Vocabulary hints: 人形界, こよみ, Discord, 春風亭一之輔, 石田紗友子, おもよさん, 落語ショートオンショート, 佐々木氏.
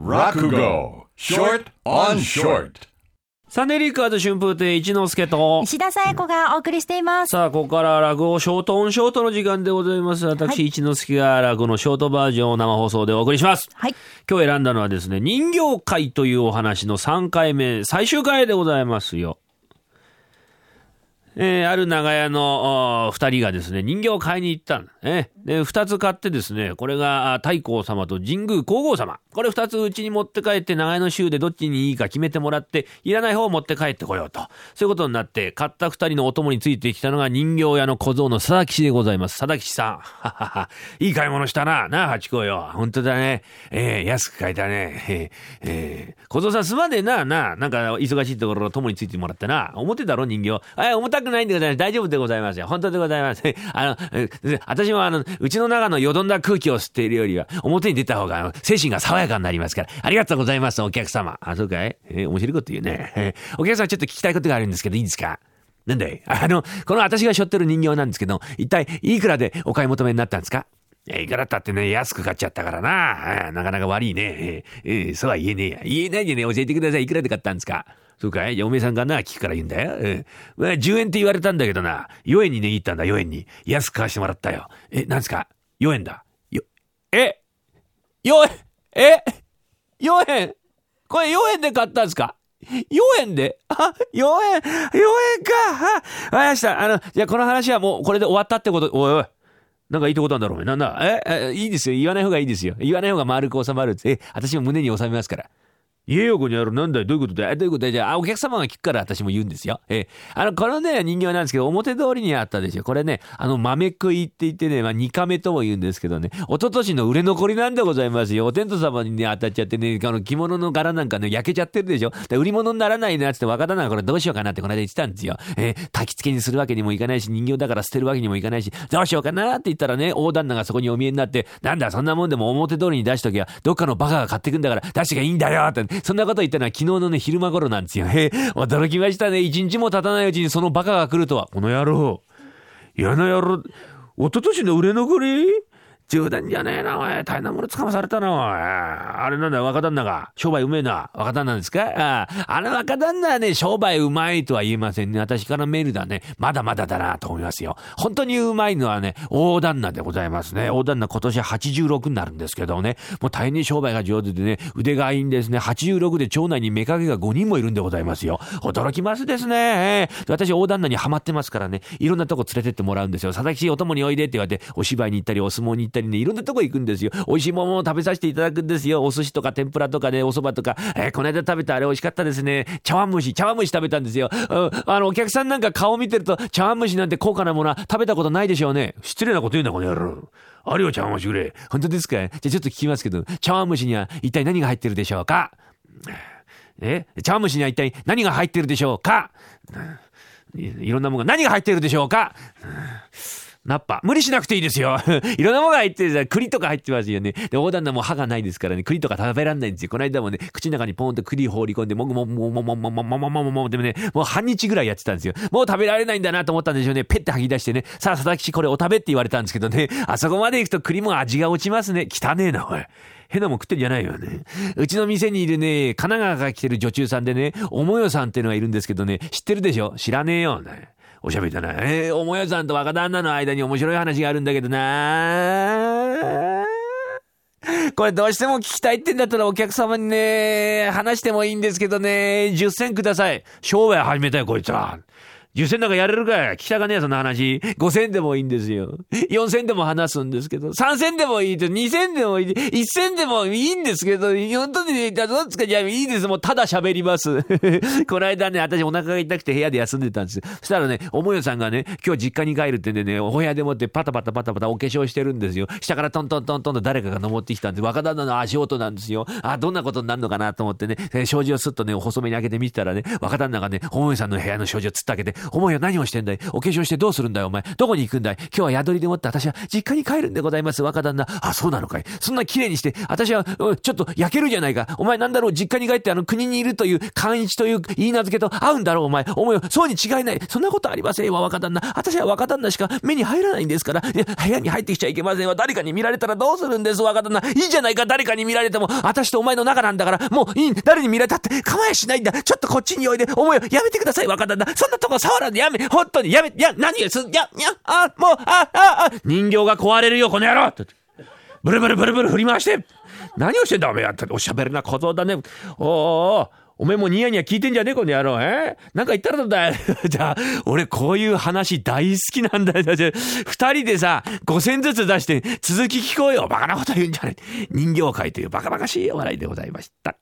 落語ショートオンショートサンデーリッカーズ春風亭一之輔と石田紗友子がお送りしています。さあ、ここから落語ショートオンショートの時間でございます。私、一之輔が落語のショートバージョンを生放送でお送りします。はい、今日選んだのはですね、人形界というお話の3回目、最終回でございますよ。ある長屋の2人がですね、人形を買いに行ったんだ、で2つ買ってですね、これが太閤様と神宮皇后様、これ2つうちに持って帰って長屋の衆でどっちにいいか決めてもらって、いらない方を持って帰ってこようと、そういうことになって、買った2人のお供についてきたのが人形屋の小僧の佐々木氏でございます。佐々木さん、いい買い物したな、なあ八公よ、本当だね、安く買えたね、小僧さんすまねえな、なんか忙しいところの供についてもらってな、表だろ人形、重たくないんでございます。大丈夫でございますよ。本当でございます。私もうちの中のよどんだ空気を吸っているよりは、表に出た方が精神が爽やかになりますから。ありがとうございます、お客様。あ、そうかい、面白いこと言うね。お客様、ちょっと聞きたいことがあるんですけど、いいですか？なんだい？この私が背負ってる人形なんですけど、一体いくらでお買い求めになったんですか？いくらだったってね、安く買っちゃったからな。なかなか悪いね。そうは言えねえや。言えないでね、教えてください。いくらで買ったんですか？そうかい、じゃあおめえさんがな、聞くから言うんだよ。まあ、10円って言われたんだけどな、4円に値切ったんだ、4円に。安く買わしてもらったよ。なんすか？ 4 円だ。よ、4円、4円これ4円で買ったんすか？4円で、4円か。わかりました。じゃあこの話はもうこれで終わったってこと、おいおい。なんか言いたことあるんだろう、お前。なんだ？いいですよ。言わない方がいいですよ。言わない方が丸く収まる。私も胸に収めますから。家横にある、なんだい、どういうことだい、どういうことだい、じゃあお客様が聞くから私も言うんですよ。このね、人形なんですけど、表通りにあったでしょ。これね、豆食いって言ってね、まあ2カメとも言うんですけどね、一昨年の売れ残りなんでございますよ。お天道様にね、当たっちゃってね、着物の柄なんかね、焼けちゃってるでしょ。売り物にならないなって、若旦那がこれどうしようかなってこの間言ってたんですよ。焚き付けにするわけにもいかないし、人形だから捨てるわけにもいかないし、どうしようかなって言ったらね、大旦那がそこにお見えになって、なんだ、そんなもんでも表通りに出しときゃ、どっかのバカが買ってくんだから、出しがいいんだよって、そんなこと言ったのは昨日のね、昼間頃なんですよ。驚きましたね。一日も経たないうちにそのバカが来るとは。この野郎、嫌な野郎、一昨年の売れ残り冗談じゃねえな、おい。大変なもの掴まされたな、おい。あれなんだ、若旦那が商売うめえな、若旦那ですか？あの若旦那はね、商売うまいとは言えませんね。私からメールだね、まだまだだなと思いますよ。本当にうまいのはね、大旦那でございますね。大旦那今年86になるんですけどね、もう大変に商売が上手でね、腕がいいんですね。86で町内に目かけが5人もいるんでございますよ。驚きますですね。私大旦那にハマってますからね、いろんなとこ連れてってもらうんですよ。佐々木氏、お供においでって言われて、お芝居に行ったり、お相撲に行ったりね、いろんなとこ行くんですよ。美味しいものを食べさせていただくんですよ。お寿司とか天ぷらとかね、お蕎麦とか、この間食べたあれ美味しかったですね。茶碗蒸し食べたんですよ。お客さんなんか顔見てると、茶碗蒸しなんて高価なものは食べたことないでしょうね。失礼なこと言うな、この野郎。あるよ、茶碗蒸しくれ。本当ですか？じゃあちょっと聞きますけど、茶碗蒸しには一体何が入ってるでしょうか？茶碗蒸しには一体何が入ってるでしょうか？いろんなものが、何が入ってるでしょうか？ナッパ。無理しなくていいですよ。いろんなものが入ってる。栗とか入ってますよね。で、大旦那も歯がないですからね、栗とか食べらんないんですよ。この間もね、口の中にポンと栗放り込んで、もぐもぐでもね、もう半日ぐらいやってたんですよ。もう食べられないんだなと思ったんでしょうね。ペッて吐き出してね、さあ佐々木氏、これお食べって言われたんですけどね、あそこまで行くと栗も味が落ちますね。汚ねえな、おい。変なもん食ってんじゃないよね。うちの店にいるね、神奈川から来てる女中さんでね、おもよさんっていうのがいるんですけどね、知ってるでしょ？知らねえよ、ね。おしゃべりだな。おもよさんと若旦那の間に面白い話があるんだけどな。これどうしても聞きたいってんだったら、お客様にね、話してもいいんですけどね、10銭ください。商売始めたよ、こいつは。10銭なんかやれるかい。聞きたかねえ、そんな話。5銭でもいいんですよ。4銭でも話すんですけど、3銭でもいいと、2銭でもいい、1銭でもいいんですけど、本当にどうですか？じゃあいいです。もうただ喋ります。この間ね、私お腹が痛くて部屋で休んでたんです。そしたらね、おもよさんがね、今日実家に帰るってんでね、お部屋でもってパタパタお化粧してるんですよ。下からトントンと誰かが登ってきたんで、若旦那の足音なんですよ。どんなことになるのかなと思ってね、障子をすっとね、細めに開けてみてたらね、若旦那がね、おもよさんの部屋の障子をつったけて、思いは何をしてんだい、お化粧してどうするんだい、お前どこに行くんだい、今日は宿りでもって私は実家に帰るんでございます若旦那。あ、そうなのかい、そんな綺麗にして私はちょっと焼けるじゃないか、お前なんだろう、実家に帰って国にいるという寛一という言い名付けと合うんだろうお前、思いはそうに違いない、そんなことありませんわ若旦那、私は若旦那しか目に入らないんですから、部屋に入ってきちゃいけませんわ、誰かに見られたらどうするんです若旦那、いいじゃないか誰かに見られても、私とお前の仲なんだからもういい、誰に見られたって構えしないんだ、ちょっとこっちにおいで、思いをやめてください若旦那、そんなとこ触らんでやめ、本当にやめ、や、何をす、や、や、あ、もう、あ、あ、あ、人形が壊れるよこの野郎、ブルブルブルブル振り回して、何をしてんだおめえ、おしゃべりな小僧だね、おめえもニヤニヤ聞いてんじゃねえこの野郎、なんか言ったらどうだじゃあ俺こういう話大好きなんだよ、二人でさ5000ずつ出して続き聞こうよ、バカなこと言うんじゃねえ、人形界というバカバカしいお笑いでございました。